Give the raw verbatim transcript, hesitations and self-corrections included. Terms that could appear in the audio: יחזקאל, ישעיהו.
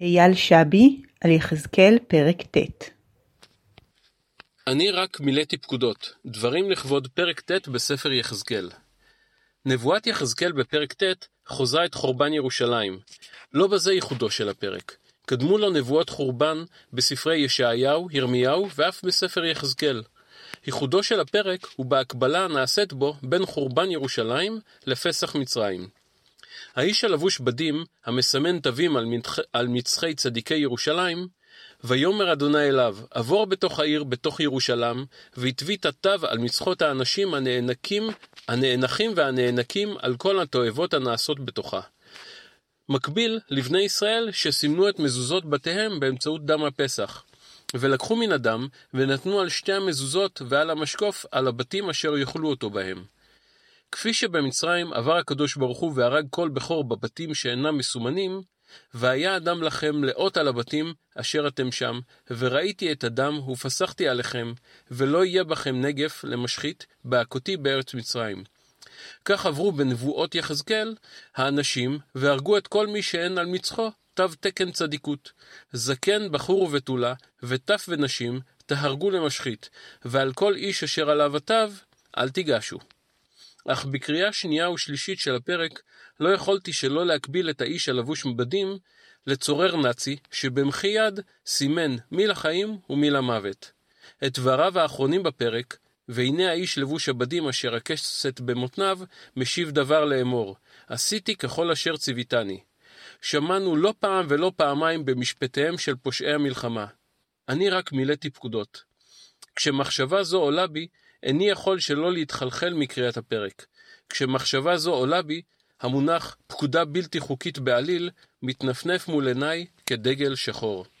איל שבי על יחזקאל פרק ט'. אני רק מילאתי פקודות, דברים לכבוד פרק ט' בספר יחזקאל. נבואת יחזקאל בפרק ט' חוזה את חורבן ירושלים. לא בזה ייחודו של הפרק. קדמו לו נבואות חורבן בספרי ישעיהו, ירמיהו ואף בספר יחזקאל. ייחודו של הפרק הוא בהקבלה הנעשית בו בין חורבן ירושלים לפסח מצרים. האיש הלבוש בדים, המסמן תווים על, מצח... על מצחי צדיקי ירושלים, ויאמר אדוני אליו, עבור בתוך העיר, בתוך ירושלים, והטבית התו על מצחות האנשים הנאנקים, הנאנחים והנאנקים על כל התועבות הנעשות בתוכה. מקביל לבני ישראל שסימנו את מזוזות בתיהם באמצעות דם הפסח. ולקחו מן הדם ונתנו על שתי המזוזות ועל המשקוף על הבתים אשר יאכלו אותו בהם. כפי שבמצרים עבר הקדוש ברוך הוא והרג כל בכור בבתים שאינם מסומנים, והיה אדם לכם לאות על הבתים אשר אתם שם, וראיתי את הדם ופסחתי עליכם, ולא יהיה בכם נגף למשחית בהכותי בארץ מצרים. כך עברו בנבואות יחזקאל האנשים והרגו את כל מי שאין על מצחו תו תקן צדיקות, זקן, בחור ובתולה, וטף ונשים, תהרגו למשחית, ועל כל איש אשר עליו התו, אל תיגשו. אך בקריאה שנייה ושלישית של הפרק, לא יכולתי שלא להקביל את האיש הלבוש מבדים לצורר נאצי, שבמחי יד סימן מי לחיים ומי למוות. את דבריו האחרונים בפרק, והנה האיש לבוש הבדים אשר הכסת במותניו, משיב דבר לאמור, עשיתי ככל אשר ציוויתני. שמענו לא פעם ולא פעמיים במשפטיהם של פושעי המלחמה. אני רק מילאתי פקודות. כשמחשבה זו עולה בי, איני יכול שלא להתחלחל מקריאת הפרק. כשמחשבה זו עולה בי, המונח פקודה בלתי חוקית בעליל, מתנפנף מול עיניי כדגל שחור.